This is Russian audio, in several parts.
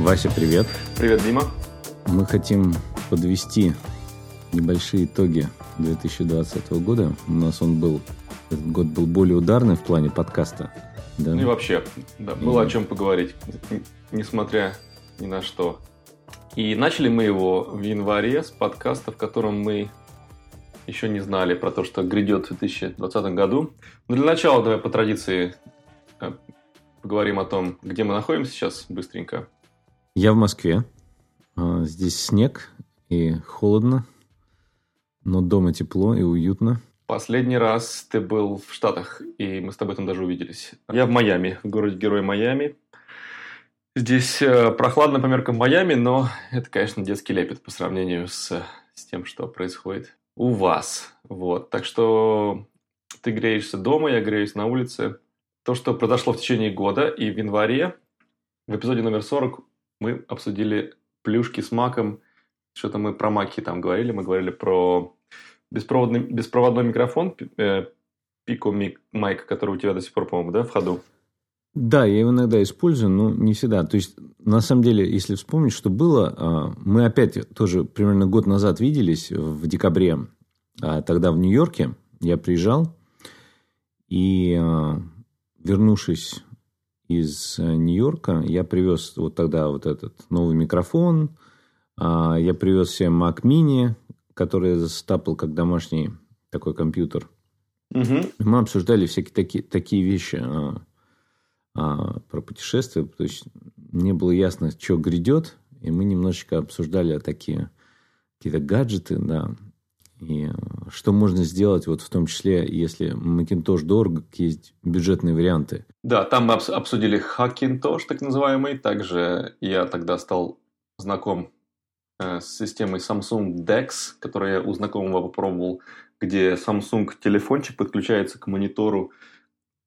Вася, привет. Привет, Дима. Мы хотим подвести небольшие итоги 2020 года. У нас этот год был более ударный в плане подкаста. Да? Ну и вообще, да, было о чем поговорить, несмотря ни на что. И начали мы его в январе с подкаста, в котором мы еще не знали про то, что грядет в 2020 году. Но для начала давай по традиции поговорим о том, где мы находимся сейчас быстренько. Я в Москве. Здесь снег и холодно, но дома тепло и уютно. Последний раз ты был в Штатах, и мы с тобой там даже увиделись. Я в Майами, в городе Герой Майами. Здесь прохладно по меркам Майами, но это, конечно, детский лепет по сравнению с тем, что происходит у вас. Вот. Так что ты греешься дома, я греюсь на улице. То, что произошло в течение года, и в январе, в эпизоде номер 40, мы обсудили плюшки с маком. Что-то мы про маки там говорили. Мы говорили про беспроводной микрофон Pico Mike, который у тебя до сих пор, по-моему, да, в ходу? Да, я его иногда использую, но не всегда. То есть, на самом деле, если вспомнить, что было, мы опять тоже примерно год назад виделись в декабре, тогда в Нью-Йорке. Я приезжал, и, вернувшись из Нью-Йорка, я привез вот тогда вот этот новый микрофон, я привез себе Mac Mini, который я застапал как домашний такой компьютер. Mm-hmm. Мы обсуждали всякие такие вещи про путешествия. То есть, не было ясно, что грядет. И мы немножечко обсуждали такие какие-то гаджеты, да. И что можно сделать, вот в том числе, если Macintosh дорог, есть бюджетные варианты. Да, там мы обсудили Хакинтош, так называемый. Также я тогда стал знаком с системой Samsung DeX, которую я у знакомого попробовал, где Samsung телефончик подключается к монитору,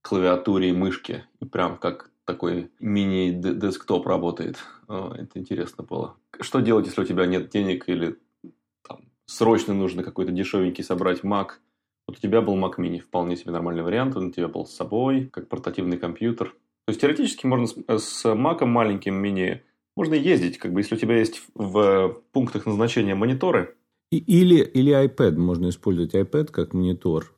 клавиатуре и мышке. И прям как такой мини-десктоп работает. Это интересно было. Что делать, если у тебя нет денег или там, срочно нужно какой-то дешевенький собрать Mac? Вот у тебя был Mac Mini, вполне себе нормальный вариант. Он у тебя был с собой, как портативный компьютер. То есть, теоретически можно с Mac'ом маленьким мини... Можно ездить, как бы, если у тебя есть в пунктах назначения мониторы. Или iPad. Можно использовать iPad как монитор.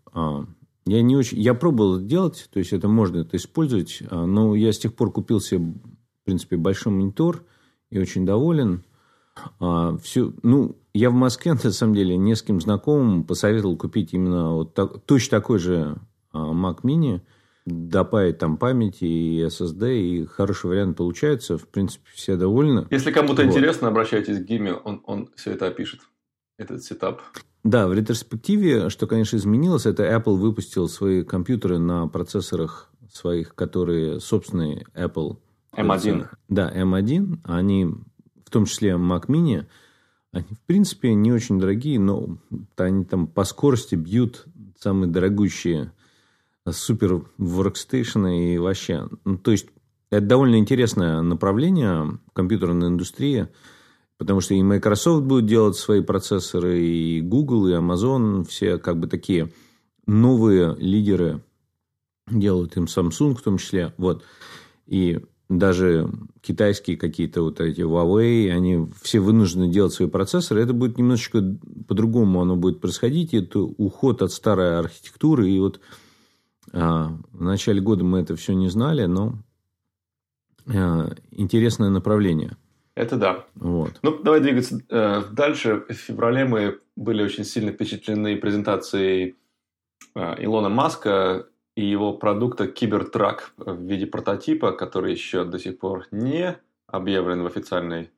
Я пробовал это делать, то есть, это можно это использовать. Но я с тех пор купил себе, в принципе, большой монитор и очень доволен. Я в Москве, на самом деле, не с кем знакомым посоветовал купить именно точно такой же Mac Mini. Добавить там памяти и SSD, и хороший вариант получается. В принципе, все довольны. Если кому-то интересно, обращайтесь к Диме, он все это опишет, этот сетап. Да, в ретроспективе, что, конечно, изменилось, это Apple выпустил свои компьютеры на процессорах своих, которые собственные Apple. M1. Да, M1. Они, в том числе Mac Mini, они, в принципе, не очень дорогие, но они там по скорости бьют самые дорогущие супер воркстейшены и вообще. Ну, то есть, это довольно интересное направление компьютерной индустрии, потому что и Microsoft будет делать свои процессоры, и Google, и Amazon, все как бы такие новые лидеры делают, им Samsung в том числе. Вот. И даже китайские какие-то вот эти Huawei, они все вынуждены делать свои процессоры. Это будет немножечко по-другому оно будет происходить. Это уход от старой архитектуры и вот в начале года мы это все не знали, но интересное направление. Это да. Вот. Ну, давай двигаться дальше. В феврале мы были очень сильно впечатлены презентацией Илона Маска и его продукта CyberTruck в виде прототипа, который еще до сих пор не объявлен в официальной,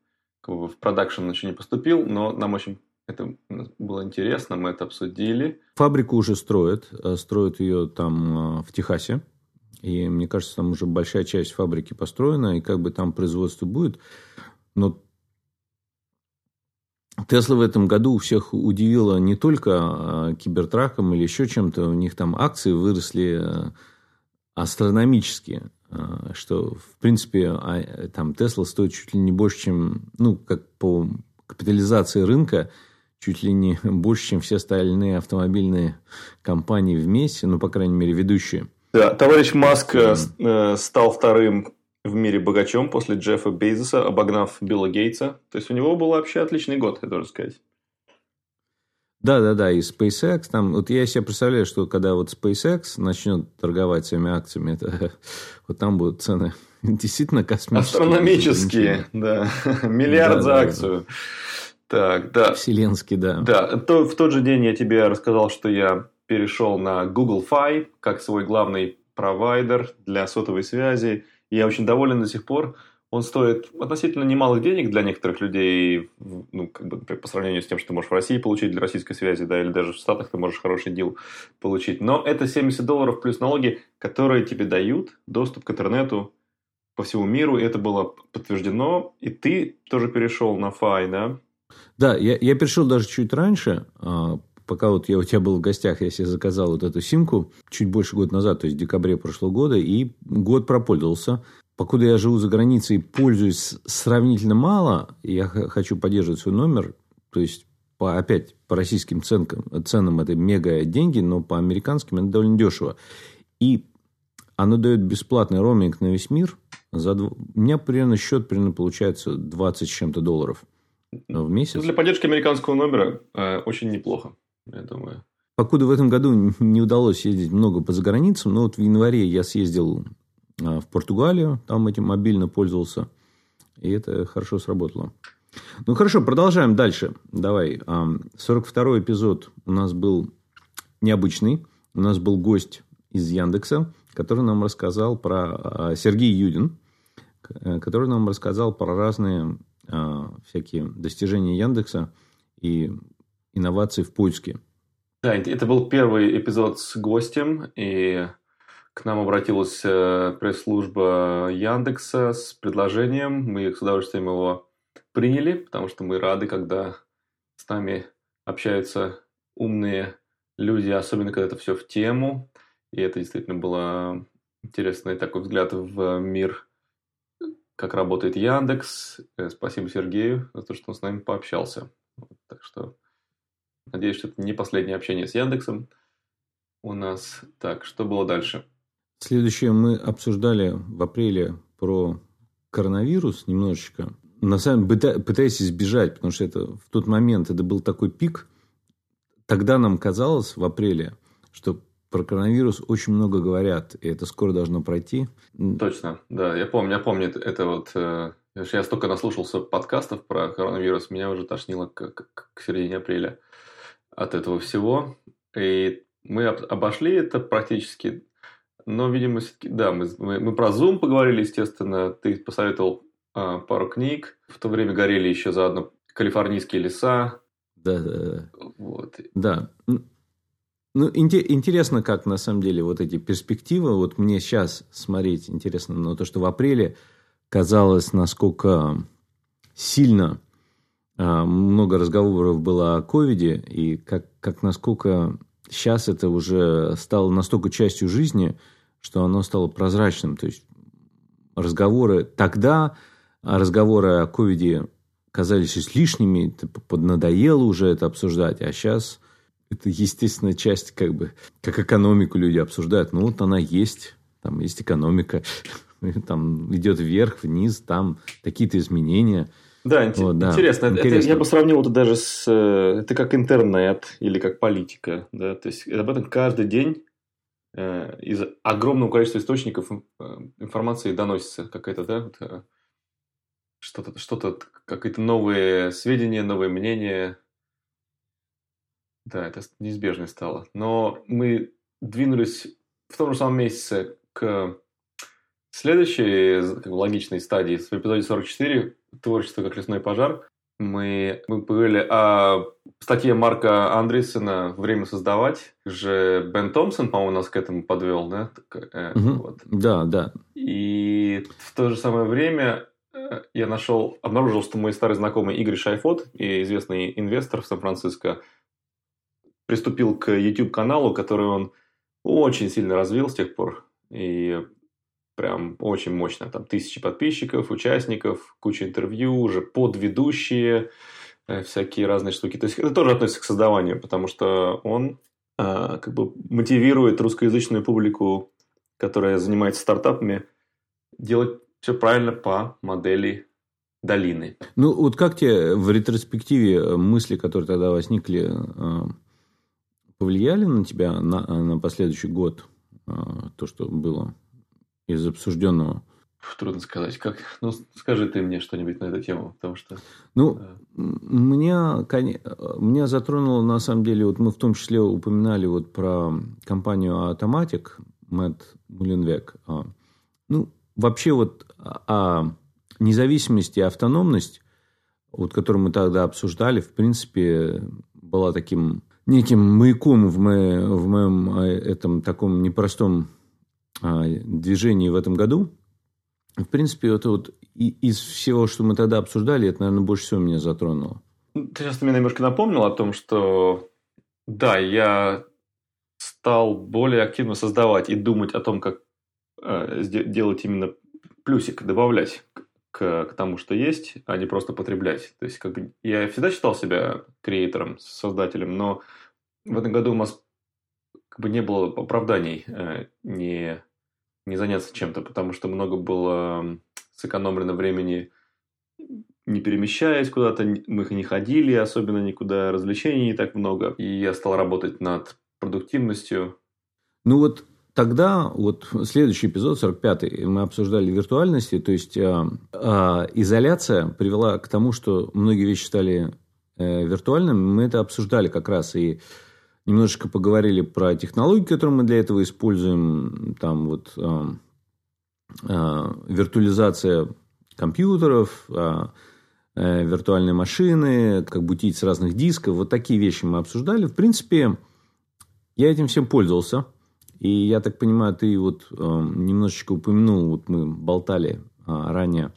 как бы в продакшн еще не поступил, но нам очень это было интересно, мы это обсудили. Фабрику уже строят ее там в Техасе. И мне кажется, там уже большая часть фабрики построена, и как бы там производство будет. Но Тесла в этом году у всех удивила не только кибертраком или еще чем-то. У них там акции выросли астрономически. Что, в принципе, там Тесла стоит чуть ли не больше, чем... Ну, как по капитализации рынка, чуть ли не больше, чем все остальные автомобильные компании вместе, ну, по крайней мере, ведущие. Да, товарищ Маск стал вторым в мире богачом после Джеффа Безоса, обогнав Билла Гейтса. То есть у него был вообще отличный год, я должен сказать. Да, и SpaceX, там, вот я себе представляю, что когда вот SpaceX начнет торговать своими акциями, это, вот там будут цены действительно космические. Астрономические, да. Миллиард за акцию. Так, да. Вселенский, да. Да, в тот же день я тебе рассказал, что я перешел на Google Fi как свой главный провайдер для сотовой связи. И я очень доволен до сих пор. Он стоит относительно немалых денег для некоторых людей, ну, как бы, по сравнению с тем, что ты можешь в России получить для российской связи, да, или даже в Штатах ты можешь хороший дил получить. Но это $70 плюс налоги, которые тебе дают доступ к интернету по всему миру. И это было подтверждено. И ты тоже перешел на Fi, да? Да, я перешел даже чуть раньше. Пока вот я у тебя был в гостях, я себе заказал вот эту симку чуть больше года назад, то есть в декабре прошлого года, и год пропользовался. Покуда я живу за границей и пользуюсь сравнительно мало, я хочу поддерживать свой номер, то есть опять по российским ценам это мега деньги, но по американским это довольно дешево. И оно дает бесплатный роуминг на весь мир. У меня счет примерно получается $20 с чем-то в месяц. Для поддержки американского номера очень неплохо, я думаю. Покуда в этом году не удалось ездить много по заграницам, но вот в январе я съездил в Португалию, там этим мобильно пользовался, и это хорошо сработало. Ну, хорошо, продолжаем дальше. Давай, 42-й эпизод у нас был необычный. У нас был гость из Яндекса, который нам рассказал про... Сергей Юдин, который нам рассказал про разные... всякие достижения Яндекса и инновации в поиске. Да, это был первый эпизод с гостем, и к нам обратилась пресс-служба Яндекса с предложением. Мы с удовольствием его приняли, потому что мы рады, когда с нами общаются умные люди, особенно когда это все в тему. И это действительно был интересный такой взгляд в мир, как работает Яндекс. Спасибо Сергею за то, что он с нами пообщался. Так что надеюсь, что это не последнее общение с Яндексом у нас. Так, что было дальше? Следующее мы обсуждали в апреле про коронавирус немножечко. На самом деле, пытаясь избежать, потому что это в тот момент это был такой пик. Тогда нам казалось в апреле, что про коронавирус очень много говорят, и это скоро должно пройти. Точно, да, я помню это вот... Я столько наслушался подкастов про коронавирус, меня уже тошнило к середине апреля от этого всего. И мы обошли это практически, но, видимо, все-таки... Да, мы про Zoom поговорили, естественно, ты посоветовал пару книг. В то время горели еще заодно калифорнийские леса. Да. Вот. Да. Ну, интересно, как на самом деле вот эти перспективы. Вот мне сейчас смотреть интересно на то, что в апреле казалось, насколько сильно много разговоров было о ковиде, и как насколько сейчас это уже стало настолько частью жизни, что оно стало прозрачным. То есть разговоры о ковиде казались излишними, поднадоело уже это обсуждать, а сейчас... Это естественная часть, как бы, как экономику люди обсуждают. Ну, вот она есть, там есть экономика, там идет вверх, вниз, там какие-то изменения. Да, вот, интересно. Да. Это, я бы сравнил это даже с... Это как интернет или как политика. Да? То есть, об этом каждый день из огромного количества источников информации доносится какая-то, да, вот, что-то, какие-то новые сведения, новые мнения. Да, это неизбежно стало. Но мы двинулись в том же самом месяце к следующей логичной стадии. В эпизоде 44 «Творчество как лесной пожар» мы поговорили о статье Марка Андресена «Время создавать». Же Бен Томпсон, по-моему, нас к этому подвел, да? Вот. Да. И в то же самое время... Я обнаружил, что мой старый знакомый Игорь Шайфот, известный инвестор в Сан-Франциско, приступил к YouTube-каналу, который он очень сильно развил с тех пор. И прям очень мощно. Там 1000 подписчиков, участников, куча интервью, уже подведущие, всякие разные штуки. То есть, это тоже относится к создаванию, потому что он как бы мотивирует русскоязычную публику, которая занимается стартапами, делать все правильно по модели долины. Ну, вот как тебе в ретроспективе мысли, которые тогда возникли, повлияли на тебя на последующий год? То, что было из обсужденного? Трудно сказать. Как? Ну, скажи ты мне что-нибудь на эту тему, потому что... Ну, меня затронуло, на самом деле, вот мы в том числе упоминали вот про компанию Automatic, Мэтт Муленвек. Ну, вообще вот независимость и автономность, вот, которую мы тогда обсуждали, в принципе, была таким неким маяком в моем этом таком непростом движении в этом году. В принципе, это вот из всего, что мы тогда обсуждали, это, наверное, больше всего меня затронуло. Ты сейчас меня немножко напомнил о том, что да, я стал более активно создавать и думать о том, как делать именно плюсик, добавлять к тому, что есть, а не просто потреблять. То есть, как я всегда считал себя креатором, создателем, но в этом году у нас как бы не было оправданий не заняться чем-то, потому что много было сэкономлено времени, не перемещаясь куда-то, мы не ходили, особенно никуда, развлечений не так много. И я стал работать над продуктивностью. Ну вот тогда, вот следующий эпизод, 45-й, мы обсуждали виртуальности, то есть изоляция привела к тому, что многие вещи стали виртуальными, мы это обсуждали как раз и немножечко поговорили про технологии, которые мы для этого используем, там вот виртуализация компьютеров, виртуальные машины, как бутить с разных дисков, вот такие вещи мы обсуждали. В принципе, я этим всем пользовался, и я так понимаю, ты вот немножечко упомянул, вот мы болтали ранее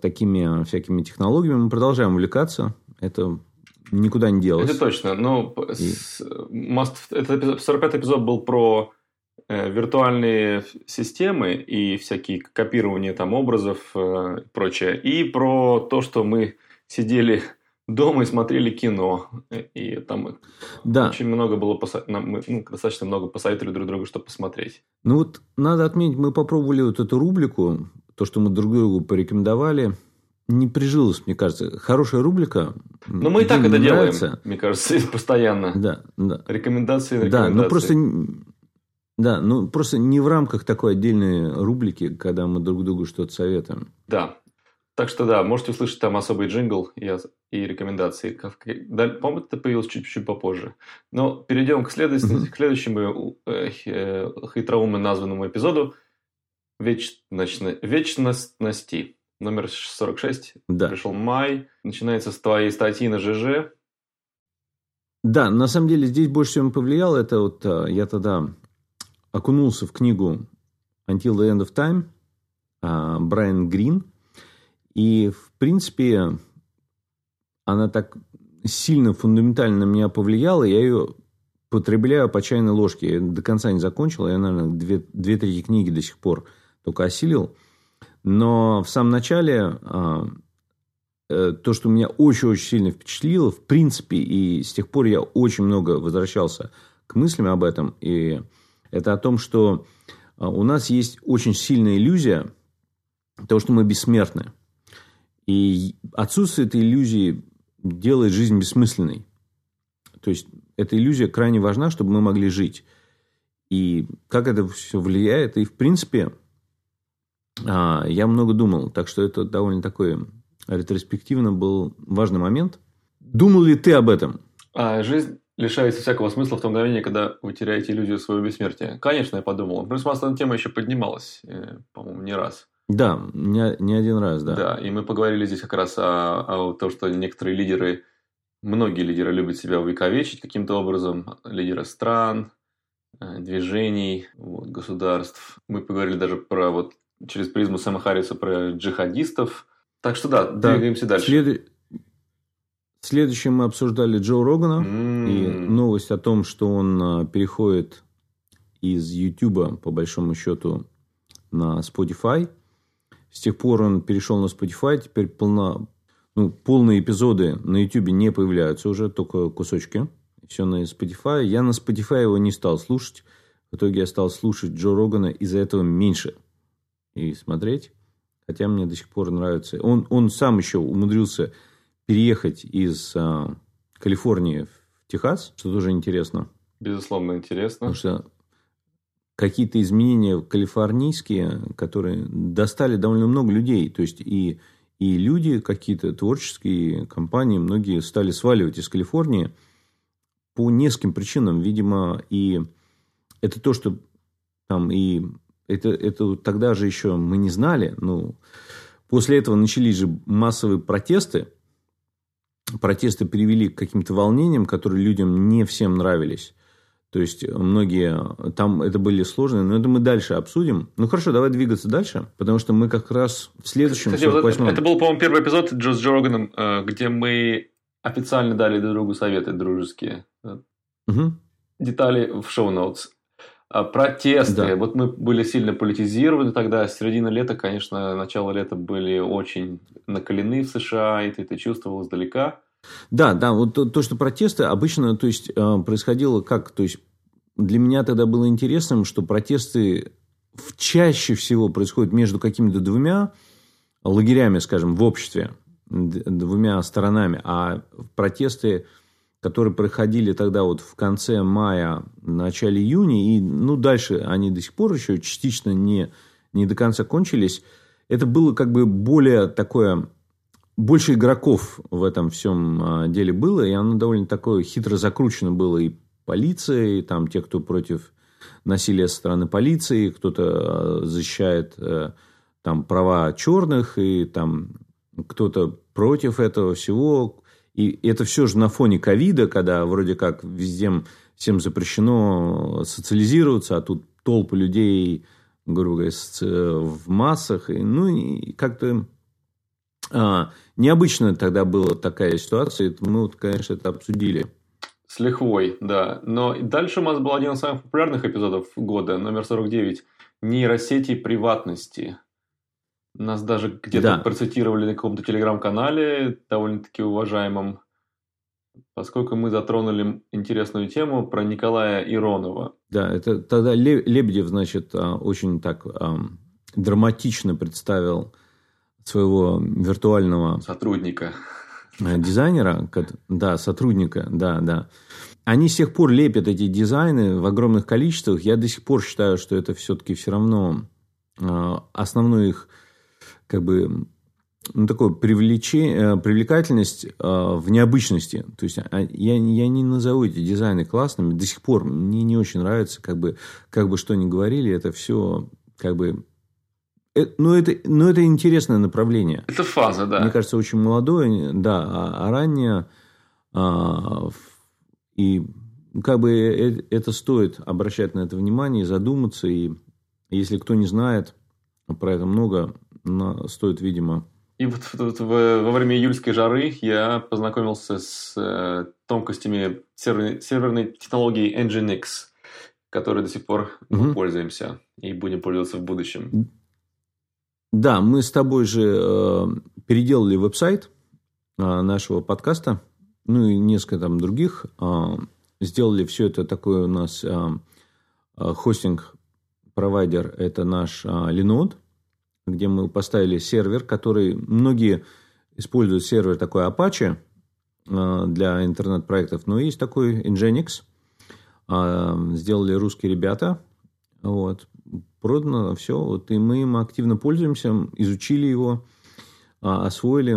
такими всякими технологиями, мы продолжаем увлекаться, это никуда не делось. Это точно. Ну, этот 45-й эпизод был про виртуальные системы и всякие копирования там образов и прочее. И про то, что мы сидели дома и смотрели кино. И там очень много было... Мы достаточно много посоветовали друг другу, чтобы посмотреть. Ну, вот надо отметить, мы попробовали вот эту рубрику, то, что мы друг другу порекомендовали... Не прижилась, мне кажется. Хорошая рубрика. Но мы и так это делаем, мне кажется, постоянно. Да. Рекомендации. Просто не в рамках такой отдельной рубрики, когда мы друг другу что-то советуем. Да. Так что да, можете услышать там особый джингл и рекомендации. По-моему, это появилось чуть-чуть попозже. Но перейдем к следующему хитроумно названному эпизоду «Вечностности». Номер 46. Да. Пришел май. Начинается с твоей статьи на ЖЖ. Да, на самом деле здесь больше всего повлияло. Это вот я тогда окунулся в книгу «Until the End of Time» Брайан Грин. И, в принципе, она так сильно, фундаментально на меня повлияла. Я ее потребляю по чайной ложке. Я до конца не закончил. Я, наверное, две трети книги до сих пор только осилил. Но в самом начале то, что меня очень-очень сильно впечатлило, в принципе, и с тех пор я очень много возвращался к мыслям об этом, и это о том, что у нас есть очень сильная иллюзия того, что мы бессмертны. И отсутствие этой иллюзии делает жизнь бессмысленной. То есть, эта иллюзия крайне важна, чтобы мы могли жить. И как это все влияет, и в принципе... Я много думал, так что это довольно такой ретроспективно был важный момент. Думал ли ты об этом? Жизнь лишается всякого смысла в том мгновении, когда вы теряете иллюзию своего бессмертия. Конечно, я подумал. Плюс масляная тема еще поднималась, по-моему, не раз. Да, не один раз, да. Да, и мы поговорили здесь как раз о том, что некоторые лидеры, многие лидеры любят себя увековечить каким-то образом, лидеры стран, движений, вот, государств. Мы поговорили даже про вот через призму Сэма Харриса про джихадистов. Так что да, двигаемся дальше. Следующим мы обсуждали Джо Рогана. И новость о том, что он переходит из Ютуба, по большому счету, на Spotify. С тех пор он перешел на Spotify. Теперь полные эпизоды на Ютубе не появляются уже, только кусочки. Все на Spotify. Я на Spotify его не стал слушать. В итоге я стал слушать Джо Рогана из-за этого меньше. И смотреть. Хотя мне до сих пор нравится. Он сам еще умудрился переехать из Калифорнии в Техас, что тоже интересно. Безусловно, интересно. Потому что какие-то изменения калифорнийские, которые достали довольно много людей. То есть, и люди какие-то, творческие компании, многие стали сваливать из Калифорнии по нескольким причинам. Видимо, и это то, что там и... Это тогда же еще мы не знали. Но после этого начались же массовые протесты. Протесты привели к каким-то волнениям, которые людям не всем нравились. То есть, многие... Там это были сложные. Но это мы дальше обсудим. Ну, хорошо, давай двигаться дальше. Потому что мы как раз в следующем... Кстати, это был, по-моему, первый эпизод с Джо Роганом, где мы официально дали друг другу советы дружеские. Угу. Детали в шоу-ноутс. Протесты. Да. Вот мы были сильно политизированы тогда. Середина лета, конечно, начало лета были очень накалены в США, и ты это чувствовал издалека. Да, да. Вот то, что протесты обычно, то есть, происходило как? То есть, для меня тогда было интересным, что протесты чаще всего происходят между какими-то двумя лагерями, скажем, в обществе, двумя сторонами. А протесты, которые проходили тогда вот в конце мая, начале июня, и ну, дальше они до сих пор еще частично не до конца кончились, это было как бы более такое... Больше игроков в этом всем деле было, и оно довольно такое хитро закручено было и полицией, и там те, кто против насилия со стороны полиции, кто-то защищает там права черных, и там кто-то против этого всего... И это все же на фоне ковида, когда вроде как везде всем запрещено социализироваться, а тут толпы людей, грубо говоря, в массах. И, ну, и как-то необычно тогда была такая ситуация. И мы, вот, конечно, это обсудили. С лихвой, да. Но дальше у нас был один из самых популярных эпизодов года, номер 49. «Нейросети приватности». Нас даже где-то процитировали на каком-то телеграм-канале, довольно-таки уважаемом, поскольку мы затронули интересную тему про Николая Иронова. Да, это тогда Лебедев, значит, очень так драматично представил своего виртуального... Сотрудника. Дизайнера. Да, сотрудника, да. Они с тех пор лепят эти дизайны в огромных количествах. Я до сих пор считаю, что это все-таки все равно основной их... как бы, ну, такое привлекательность в необычности. То есть, я не назову эти дизайны классными. До сих пор мне не очень нравится, как бы что ни говорили, это все как бы... Это интересное направление. Это фаза, да. Мне кажется, очень молодое, да, а раннее. И как бы это стоит обращать на это внимание, задуматься. И если кто не знает, про это много... Но стоит, видимо. И вот во время июльской жары я познакомился с тонкостями серверной технологии Nginx, которой до сих пор мы пользуемся и будем пользоваться в будущем. Да, мы с тобой же переделали веб-сайт нашего подкаста, ну и несколько там других. Сделали все это такое у нас хостинг-провайдер, это наш Linode, где мы поставили сервер, который... Многие используют сервер такой Apache для интернет-проектов, но есть такой Nginx. Сделали русские ребята. Вот. Продано все. Вот. И мы им активно пользуемся, изучили его, освоили.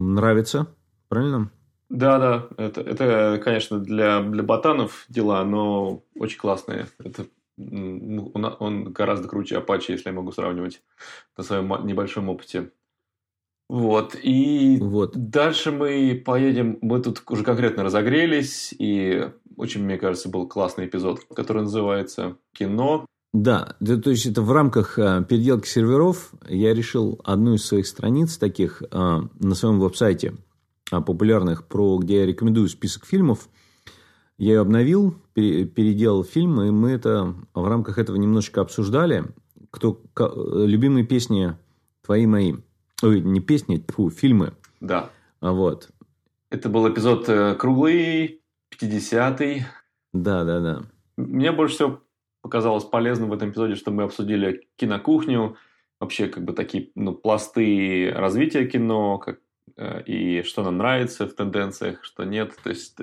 Нравится. Правильно? Да. Это конечно, для ботанов дела, но очень классные. Это... Он гораздо круче Apache, если я могу сравнивать на своем небольшом опыте. Вот. И дальше мы поедем. Мы тут уже конкретно разогрелись. И очень, мне кажется, был классный эпизод, который называется «Кино». Да, то есть это в рамках переделки серверов я решил одну из своих страниц таких на своем веб-сайте популярных, про где я рекомендую список фильмов. Я ее обновил, переделал фильм, и мы это в рамках этого немножечко обсуждали. Любимые песни твои, мои. Ой, не песни, фильмы. Да. Вот. Это был эпизод круглый, 50-й. Да. Мне больше всего показалось полезным в этом эпизоде, что мы обсудили кинокухню, вообще как бы такие пласты развития кино, как, и что нам нравится в тенденциях, что нет. То есть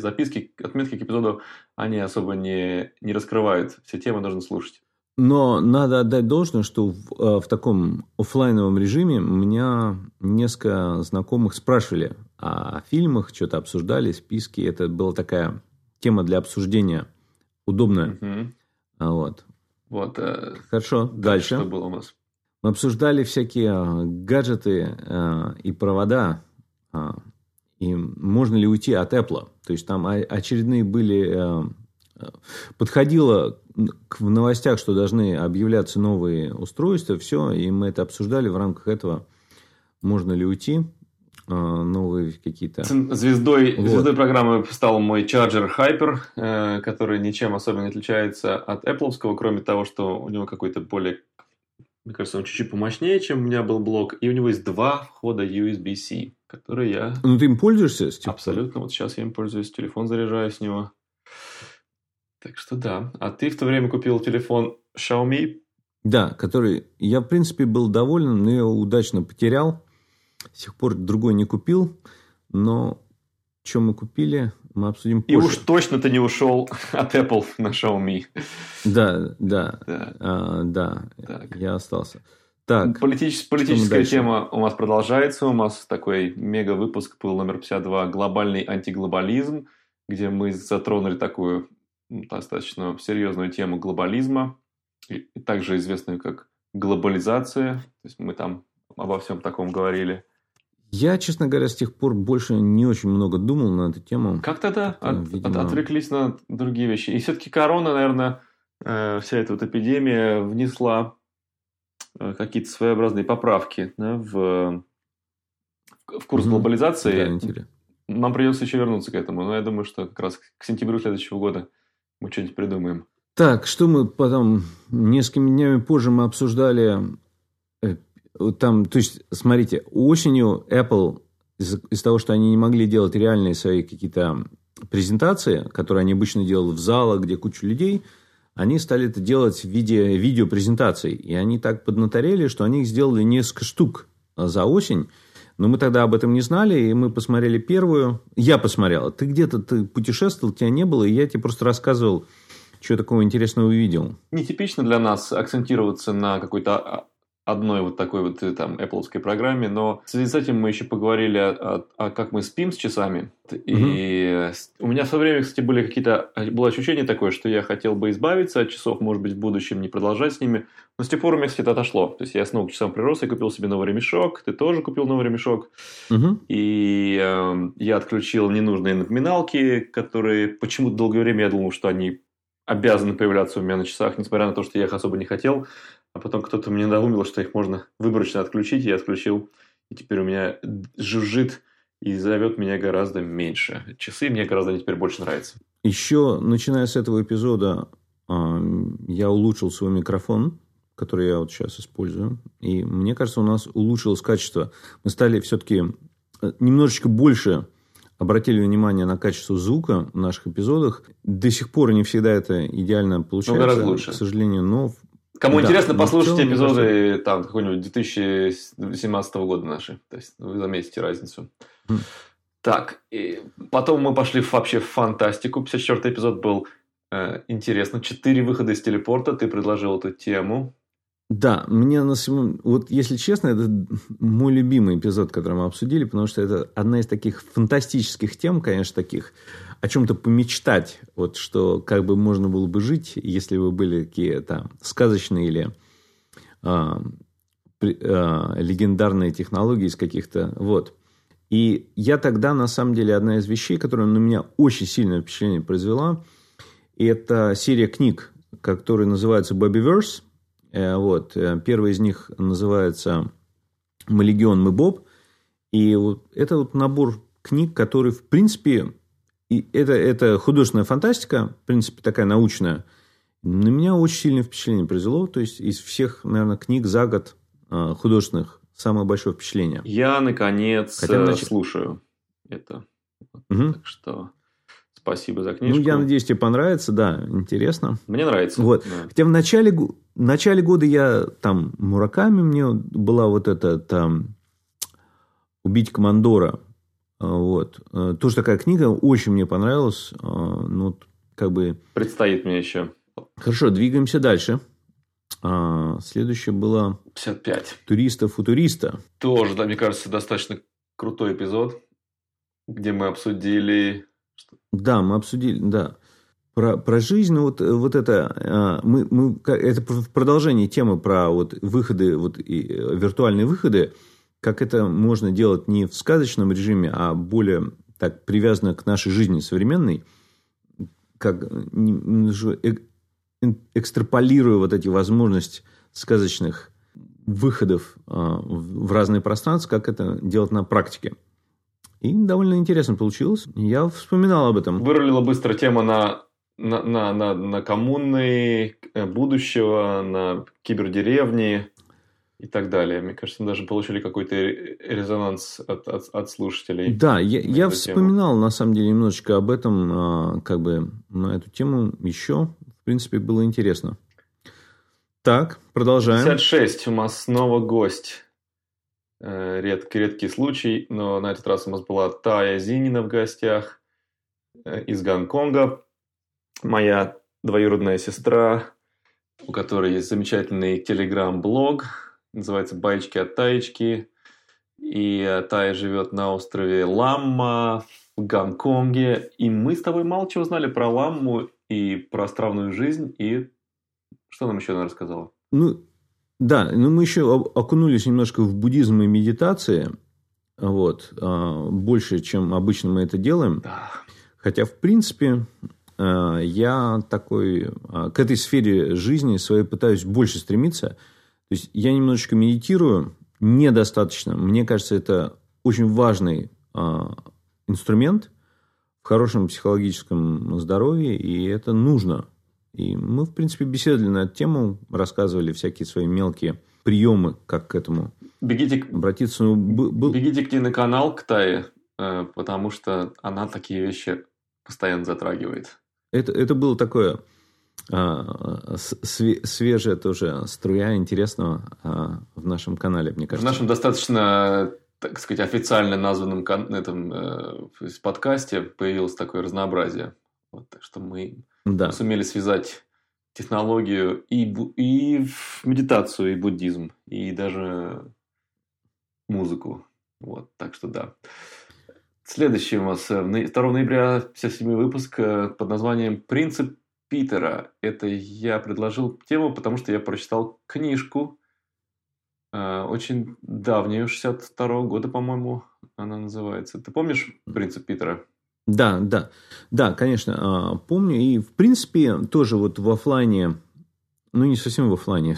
записки, отметки к эпизоду, они особо не раскрывают. Все темы нужно слушать. Но надо отдать должное, что в таком офлайновом режиме меня несколько знакомых спрашивали о фильмах, что-то обсуждали, списки. Это была такая тема для обсуждения удобная. Угу. Вот. Хорошо, дальше. Что было у нас? Мы обсуждали всякие гаджеты и провода, и можно ли уйти от Apple. То есть там очередные были... Подходило в новостях, что должны объявляться новые устройства, все, и мы это обсуждали в рамках этого, можно ли уйти, новые какие-то... Звездой программы стал мой Charger Hyper, который ничем особо не отличается от Apple-овского, кроме того, что у него какой-то более... Мне кажется, он чуть-чуть помощнее, чем у меня был блок, и у него есть два входа USB-C, которые я... Ну, ты им пользуешься? Абсолютно, вот сейчас я им пользуюсь, телефон заряжаю с него... Так что да. А ты в то время купил телефон Xiaomi? Да, который я, в принципе, был доволен, но я его удачно потерял. С тех пор другой не купил. Но что мы купили, мы обсудим позже. И уж точно ты не ушел от Apple на Xiaomi. Да. Я остался. Так, политическая тема у нас продолжается. У нас такой мега-выпуск был номер 52 «Глобальный антиглобализм», где мы затронули такую... достаточно серьезную тему глобализма, также известную как глобализация. То есть мы там обо всем таком говорили. Я, честно говоря, с тех пор больше не очень много думал на эту тему. Как-то да, отвлеклись на другие вещи. И все-таки корона, наверное, вся эта вот эпидемия внесла какие-то своеобразные поправки в курс глобализации. Да, интересно. Нам придется еще вернуться к этому, но я думаю, что как раз к сентябрю следующего года мы что-нибудь придумаем. Так, что мы потом... Несколькими днями позже мы обсуждали... Там, то есть, смотрите, осенью Apple из того, что они не могли делать реальные свои какие-то презентации, которые они обычно делали в залах, где куча людей, они стали это делать в виде видеопрезентаций. И они так поднаторели, что они их сделали несколько штук за осень. Но мы тогда об этом не знали, и мы посмотрели первую. Я посмотрел. Ты путешествовал, тебя не было, и я тебе просто рассказывал, что такого интересного увидел. Нетипично для нас акцентироваться на какой-то одной вот такой вот там Apple-овской программе, но в связи с этим мы еще поговорили о как мы спим с часами. И у меня со временем, кстати, было ощущение такое, что я хотел бы избавиться от часов, может быть, в будущем не продолжать с ними. Но с тех пор у меня, кстати, это отошло. То есть я снова к часам прирос, я купил себе новый ремешок, ты тоже купил новый ремешок. И я отключил ненужные напоминалки, которые почему-то долгое время я думал, что они обязаны появляться у меня на часах, несмотря на то, что я их особо не хотел. А потом кто-то мне надоумил, что их можно выборочно отключить. Я отключил, и теперь у меня жужжит и зовет меня гораздо меньше. Часы мне гораздо теперь больше нравятся. Еще, начиная с этого эпизода, я улучшил свой микрофон, который я вот сейчас использую. И мне кажется, у нас улучшилось качество. Мы стали все-таки немножечко больше... обратили внимание на качество звука в наших эпизодах. До сих пор не всегда это идеально получается. Ну, гораздо лучше. К сожалению, но... Кому интересно, послушайте эпизоды там, какого-нибудь 2017 года наши. То есть, вы заметите разницу. Так, и потом мы пошли вообще в фантастику. 54-й эпизод был интересно. 4 выхода из телепорта. Ты предложил эту тему. Да, мне на самом... Вот, если честно, это мой любимый эпизод, который мы обсудили, потому что это одна из таких фантастических тем, конечно, таких, о чем-то помечтать, вот, что как бы можно было бы жить, если бы были какие-то сказочные или легендарные технологии из каких-то... Вот. И я тогда, на самом деле, одна из вещей, которая на меня очень сильное впечатление произвела, это серия книг, которая называется «Боббиверс». Вот. Первый из них называется «Мы легион, мы Боб». И вот это вот набор книг, которые, в принципе, и это художественная фантастика, в принципе, такая научная. На меня очень сильное впечатление произвело. То есть, из всех, наверное, книг за год художественных самое большое впечатление. Я, наконец, слушаю это. Так что... Спасибо за книжку. Ну, я надеюсь, тебе понравится. Да, интересно. Мне нравится. Вот. Да. Хотя в начале... В начале года я там Мураками, мне была вот эта там «Убить командора». Вот. Тоже такая книга, очень мне понравилась. Ну, как бы... Предстоит мне еще. Хорошо, двигаемся дальше. Следующее было... 55. «Туриста-футуриста». Тоже, да, мне кажется, достаточно крутой эпизод, где мы обсудили... Да, мы обсудили, да. Про жизнь, ну, вот это... это продолжение темы про вот выходы, вот виртуальные выходы. Как это можно делать не в сказочном режиме, а более так привязано к нашей жизни современной, как экстраполируя вот эти возможности сказочных выходов в разные пространства, как это делать на практике. И довольно интересно получилось. Я вспоминал об этом. Вырулила быстро тема на коммуны будущего, на кибердеревни. И так далее. Мне кажется, мы даже получили какой-то резонанс от слушателей. Да, я вспоминал, на самом деле, немножечко об этом, как бы, на эту тему еще, в принципе, было интересно. Так, продолжаем. 56. У нас снова гость. Редкий случай, но на этот раз у нас была Тая Зинина в гостях из Гонконга. Моя двоюродная сестра, у которой есть замечательный телеграм-блог. Называется «Баечки от Таечки». И Тая живет на острове Ламма в Гонконге. И мы с тобой мало чего знали про Ламму и про островную жизнь. И что нам еще она рассказала? Ну, мы еще окунулись немножко в буддизм и медитации. Вот. Больше, чем обычно мы это делаем. Да. Хотя, в принципе, я такой... К этой сфере жизни своей пытаюсь больше стремиться. То есть, я немножечко медитирую, недостаточно. Мне кажется, это очень важный инструмент в хорошем психологическом здоровье, и это нужно. И мы, в принципе, беседовали на эту тему, рассказывали всякие свои мелкие приемы, как к этому обратиться. Бегите к ней на канал, к Тае, потому что она такие вещи постоянно затрагивает. Это было такое... свежая тоже струя интересного в нашем канале, мне кажется. В нашем достаточно, так сказать, официально названном подкасте появилось такое разнообразие. Вот, так что мы сумели связать технологию и медитацию, и буддизм, и даже музыку. Вот, так что да. Следующий у нас 2 ноября 57 выпуск под названием «Принцип Питера». Это я предложил тему, потому что я прочитал книжку очень давнюю, 62 года, по-моему, она называется. Ты помнишь «Принцип Питера»? Да. Да, конечно, помню. И, в принципе, тоже вот в офлайне, ну, не совсем в офлайне,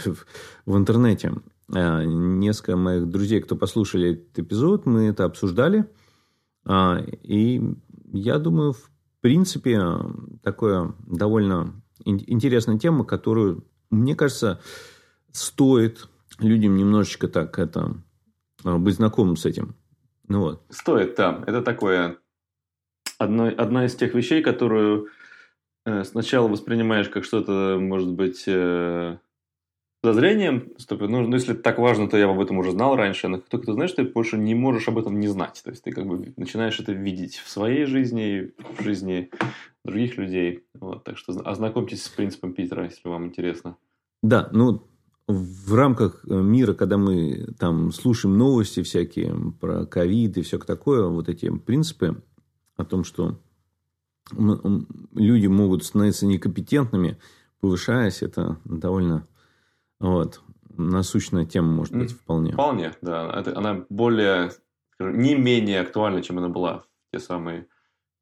в интернете, несколько моих друзей, кто послушали этот эпизод, мы это обсуждали. И я думаю, в принципе, такая довольно интересная тема, которую, мне кажется, стоит людям немножечко так это быть знакомым с этим. Ну, вот. Стоит, да. Это такое одна из тех вещей, которую сначала воспринимаешь как что-то, может быть, подозрением. Ну, если так важно, то я об этом уже знал раньше. Но только ты знаешь, ты больше не можешь об этом не знать. То есть, ты как бы начинаешь это видеть в своей жизни, в жизни других людей. Вот, так что ознакомьтесь с «Принципом Питера», если вам интересно. Да, ну, в рамках мира, когда мы там слушаем новости всякие про ковид и все такое, вот эти принципы о том, что люди могут становиться некомпетентными, повышаясь, это довольно... Вот. Насущная тема, может быть, вполне. Вполне, да. Она более, скажем, не менее актуальна, чем она была в те самые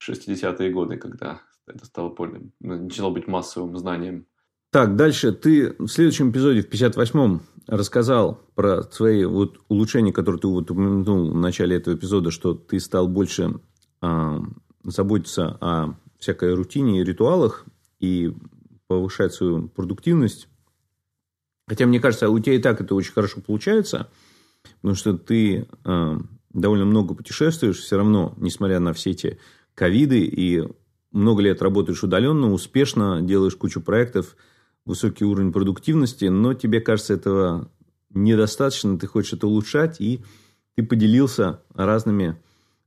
60-е годы, когда это стало начало быть массовым знанием. Так, дальше. Ты в следующем эпизоде, в 58-м, рассказал про свои вот улучшения, которые ты вот упомянул в начале этого эпизода, что ты стал больше заботиться о всякой рутине и ритуалах и повышать свою продуктивность. Хотя, мне кажется, у тебя и так это очень хорошо получается, потому что ты довольно много путешествуешь все равно, несмотря на все эти ковиды, и много лет работаешь удаленно, успешно делаешь кучу проектов, высокий уровень продуктивности, но тебе кажется этого недостаточно, ты хочешь это улучшать, и ты поделился разными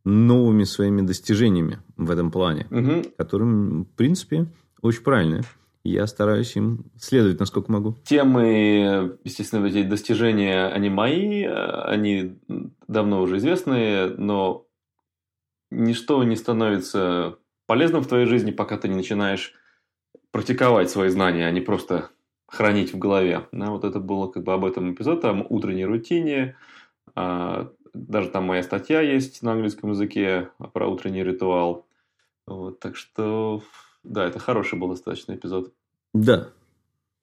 новыми своими достижениями в этом плане, которым, в принципе, очень правильно. Я стараюсь им следовать, насколько могу. Темы, естественно, эти достижения, они мои, они давно уже известные, но ничто не становится полезным в твоей жизни, пока ты не начинаешь практиковать свои знания, а не просто хранить в голове. Да, вот это было как бы об этом эпизоде, там утренней рутине, даже там моя статья есть на английском языке про утренний ритуал. Вот, так что, да, это хороший был достаточно эпизод. Да.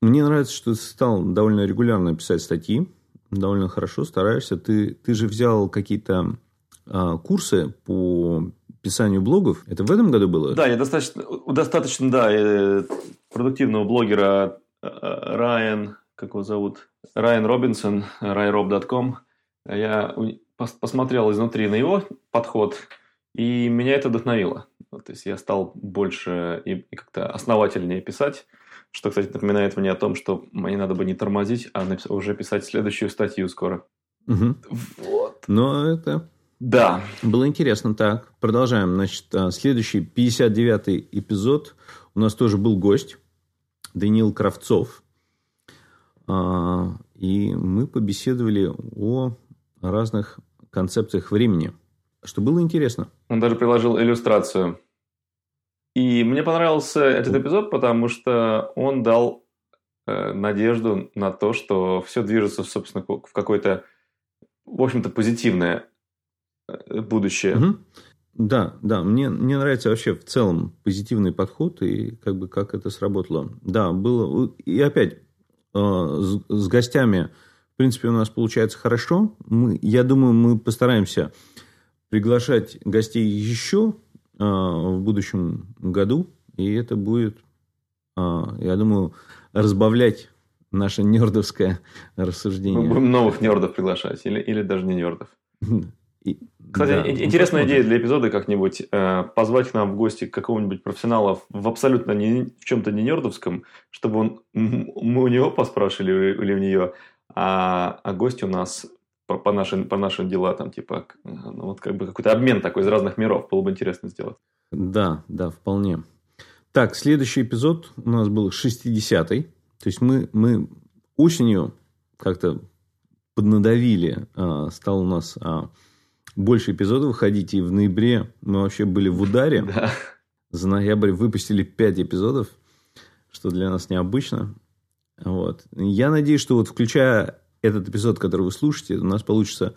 Мне нравится, что ты стал довольно регулярно писать статьи, довольно хорошо стараешься. Ты же взял какие-то курсы по писанию блогов. Это в этом году было? Да, я достаточно да, продуктивного блогера Райан, как его зовут? Райан Робинсон, ryanrob.com. Я посмотрел изнутри на его подход, и меня это вдохновило. То есть, я стал больше и как-то основательнее писать, что, кстати, напоминает мне о том, что мне надо бы не тормозить, а уже писать следующую статью скоро. Угу. Вот. Но это... Да. Было интересно. Так, продолжаем. Значит, следующий, 59-й эпизод. У нас тоже был гость, Даниил Кравцов. И мы побеседовали о разных концепциях времени, что было интересно. Он даже приложил иллюстрацию. И мне понравился этот эпизод, потому что он дал надежду на то, что все движется, собственно, в какое-то, в общем-то, позитивное будущее. Угу. Да, да. Мне нравится вообще в целом позитивный подход и как бы как это сработало. Да, было... И опять с гостями, в принципе, у нас получается хорошо. Я думаю, мы постараемся приглашать гостей еще в будущем году. И это будет, я думаю, разбавлять наше нердовское рассуждение. Мы будем новых нердов приглашать. Или даже не нердов. Кстати, да, интересная идея для эпизода как-нибудь. Позвать к нам в гости какого-нибудь профессионала в абсолютно в чем-то не нердовском, чтобы мы у него поспрашивали или у нее, а гость у нас по нашим делам, там, типа, ну, вот как бы какой-то обмен такой из разных миров. Было бы интересно сделать. Да, да, вполне. Так, следующий эпизод у нас был 60-й. То есть, мы осенью как-то поднадавили. Стал у нас... Больше эпизодов выходить, и в ноябре мы вообще были в ударе. Да. За ноябрь выпустили 5 эпизодов, что для нас необычно. Вот. Я надеюсь, что вот включая этот эпизод, который вы слушаете, у нас получится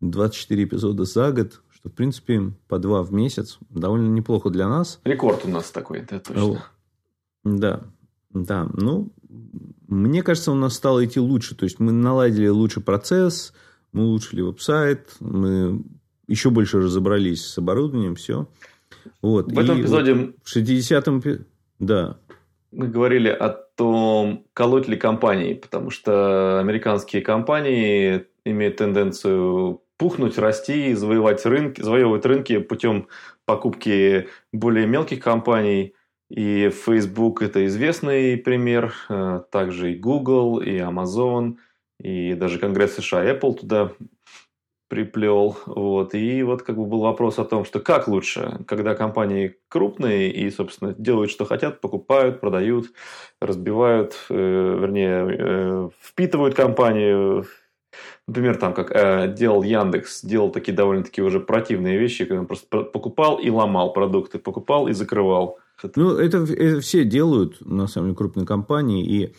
24 эпизода за год, что, в принципе, по 2 в месяц. Довольно неплохо для нас. Рекорд у нас такой, это точно. Да. Да. Ну, мне кажется, у нас стало идти лучше. То есть, мы наладили лучше процесс, мы улучшили веб-сайт, мы еще больше разобрались с оборудованием, все. Вот. В этом эпизоде вот в 60-м... Да. Мы говорили о том, колоть ли компании, потому что американские компании имеют тенденцию пухнуть, расти, завоевывать рынки путем покупки более мелких компаний. И Facebook – это известный пример, также и Google, и Amazon. И даже Конгресс США Apple туда приплел. Вот. И вот как бы был вопрос о том, что как лучше, когда компании крупные и, собственно, делают, что хотят, покупают, продают, разбивают, впитывают компанию. Например, там, как делал Яндекс, делал такие довольно-таки уже противные вещи, когда он просто покупал и ломал продукты, покупал и закрывал. Ну, это все делают, на самом деле, крупные компании, и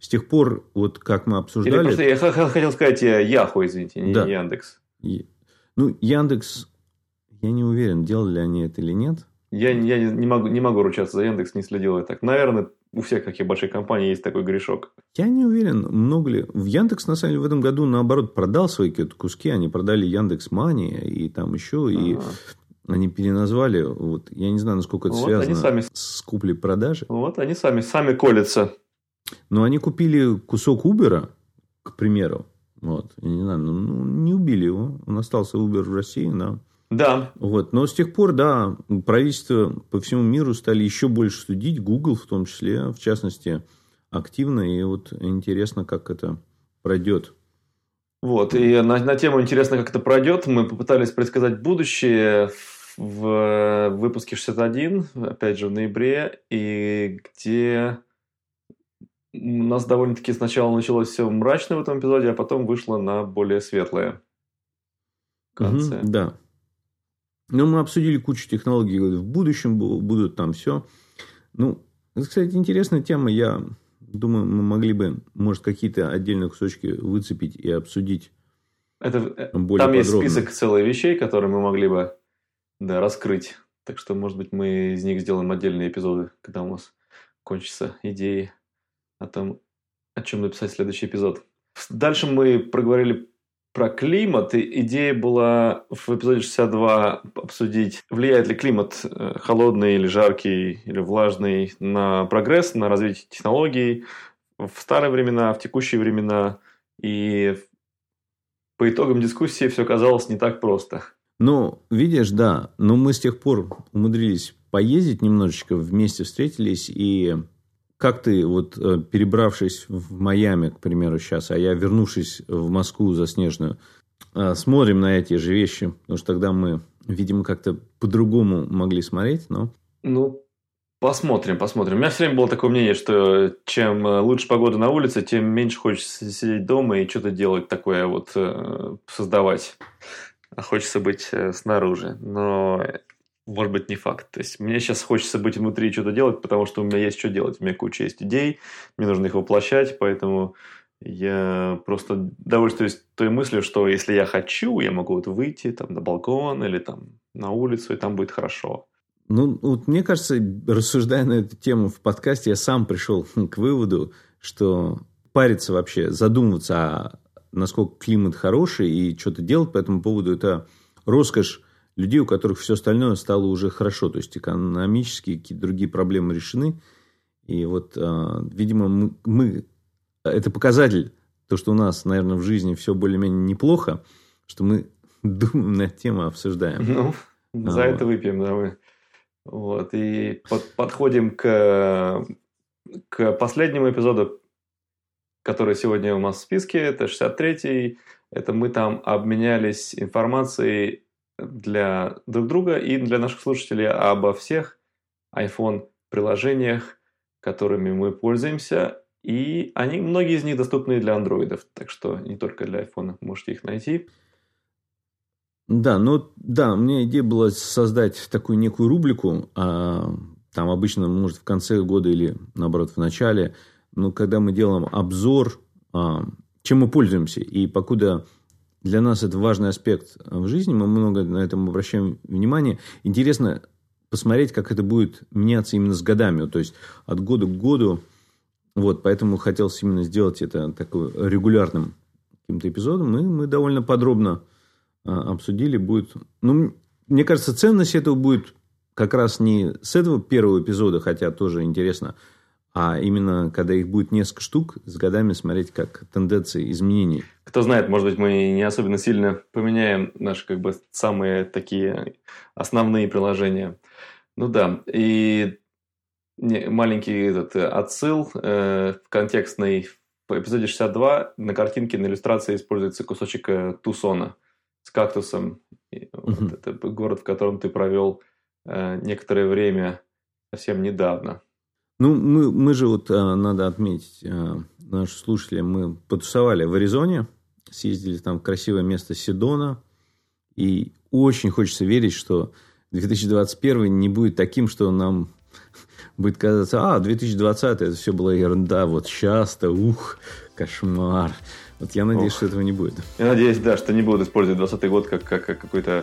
с тех пор, вот как мы обсуждали... Просто, я хотел сказать Яху, извините, не да. Яндекс. Ну, Яндекс, я не уверен, делали они это или нет. Я не могу ручаться за Яндекс, не следил я так. Наверное, у всех таких больших компаний есть такой грешок. Я не уверен, много ли... В Яндекс, на самом деле, в этом году, наоборот, продал свои какие-то куски. Они продали Яндекс.Мани и там еще, и... Они переназвали, вот я не знаю, насколько это вот связано с куплей-продажей. Вот они сами колятся. Но они купили кусок Uber, к примеру. Вот, я не знаю, ну, не убили его. Он остался Uber в России, да. Да. Вот. Но с тех пор, да, правительства по всему миру стали еще больше судить, Google в том числе, в частности, активно, и вот интересно, как это пройдет. Вот, и на тему «Интересно, как это пройдет» мы попытались предсказать будущее в выпуске 61, опять же, в ноябре, и где у нас довольно-таки сначала началось все мрачное в этом эпизоде, а потом вышло на более светлое в конце. Угу, да. Ну, мы обсудили кучу технологий, в будущем будут там все. Ну, это, кстати, интересная тема. Я думаю, мы могли бы, может, какие-то отдельные кусочки выцепить и обсудить более подробно. Там есть список целых вещей, которые мы могли бы, да, раскрыть. Так что, может быть, мы из них сделаем отдельные эпизоды, когда у нас кончатся идеи о том, о чем написать следующий эпизод. Дальше мы проговорили про климат. И идея была в эпизоде 62 обсудить, влияет ли климат, холодный или жаркий, или влажный, на прогресс, на развитие технологий в старые времена, в текущие времена. И по итогам дискуссии все казалось не так просто. Ну, видишь, да. Но мы с тех пор умудрились поездить немножечко, вместе встретились. И как ты, вот перебравшись в Майами, к примеру, сейчас, а я, вернувшись в Москву заснеженную, смотрим на эти же вещи, потому что тогда мы, видимо, как-то по-другому могли смотреть, но... Ну, посмотрим. У меня все время было такое мнение, что чем лучше погода на улице, тем меньше хочется сидеть дома и что-то делать такое вот, создавать. А хочется быть снаружи, но... Может быть, не факт. То есть, мне сейчас хочется быть внутри и что-то делать, потому что у меня есть что делать. У меня куча есть идей, мне нужно их воплощать, поэтому я просто довольствуюсь той мыслью, что если я хочу, я могу вот выйти там на балкон или там на улицу, и там будет хорошо. Ну, вот мне кажется, рассуждая на эту тему в подкасте, я сам пришел к выводу, что париться вообще, задумываться, а насколько климат хороший и что-то делать по этому поводу, это роскошь людей, у которых все остальное стало уже хорошо. То есть, экономические какие-то другие проблемы решены. И вот, видимо, мы... Это показатель, то, что у нас, наверное, в жизни все более-менее неплохо, что мы думаем на эту тему, обсуждаем. Ну, за это выпьем, да, мы. Вот. И подходим к последнему эпизоду, который сегодня у нас в списке. Это 63-й. Это мы там обменялись информацией для друг друга и для наших слушателей обо всех iPhone-приложениях, которыми мы пользуемся. И они, многие из них доступны для андроидов, так что не только для iPhone, можете их найти. Да, ну да, у меня идея была создать такую некую рубрику, там обычно, может, в конце года или, наоборот, в начале, но когда мы делаем обзор, чем мы пользуемся, и покуда... Для нас это важный аспект в жизни, мы много на этом обращаем внимание. Интересно посмотреть, как это будет меняться именно с годами, то есть от года к году. Вот, поэтому хотелось именно сделать это такой регулярным каким-то эпизодом. И мы довольно подробно обсудили. Будет... Ну, мне кажется, ценность этого будет как раз не с этого первого эпизода, хотя тоже интересно, а именно, когда их будет несколько штук, с годами смотреть, как тенденции изменений. Кто знает, может быть, мы не особенно сильно поменяем наши, как бы, самые такие основные приложения. Ну да, и маленький этот отсыл контекстный. В эпизоде 62 на картинке, на иллюстрации используется кусочек Тусона с кактусом. Вот это город, в котором ты провел некоторое время совсем недавно. Ну, мы же вот, надо отметить, наши слушатели, мы потусовали в Аризоне, съездили там в красивое место Седона, и очень хочется верить, что 2021 не будет таким, что нам будет казаться, 2020 это все была ерунда, вот сейчас-то, кошмар. Вот я надеюсь, что этого не будет. Я надеюсь, да, что не будут использовать 2020 год как какой-то,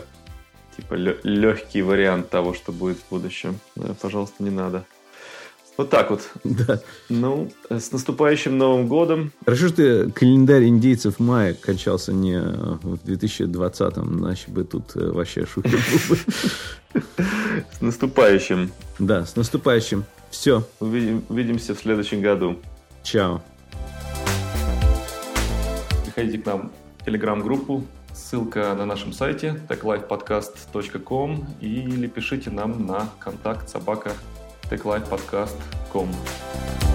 типа, легкий вариант того, что будет в будущем. Да, пожалуйста, не надо. Вот так вот. Да. Ну, с наступающим Новым годом. Хорошо, что календарь индейцев мая кончался не в 2020-м, иначе бы тут вообще шутка была. С наступающим. Да, с наступающим. Все. Увидимся в следующем году. Чао. Приходите к нам в телеграм-группу. Ссылка на нашем сайте techlifepodcast.com или пишите нам на контакт@techlifepodcast.com.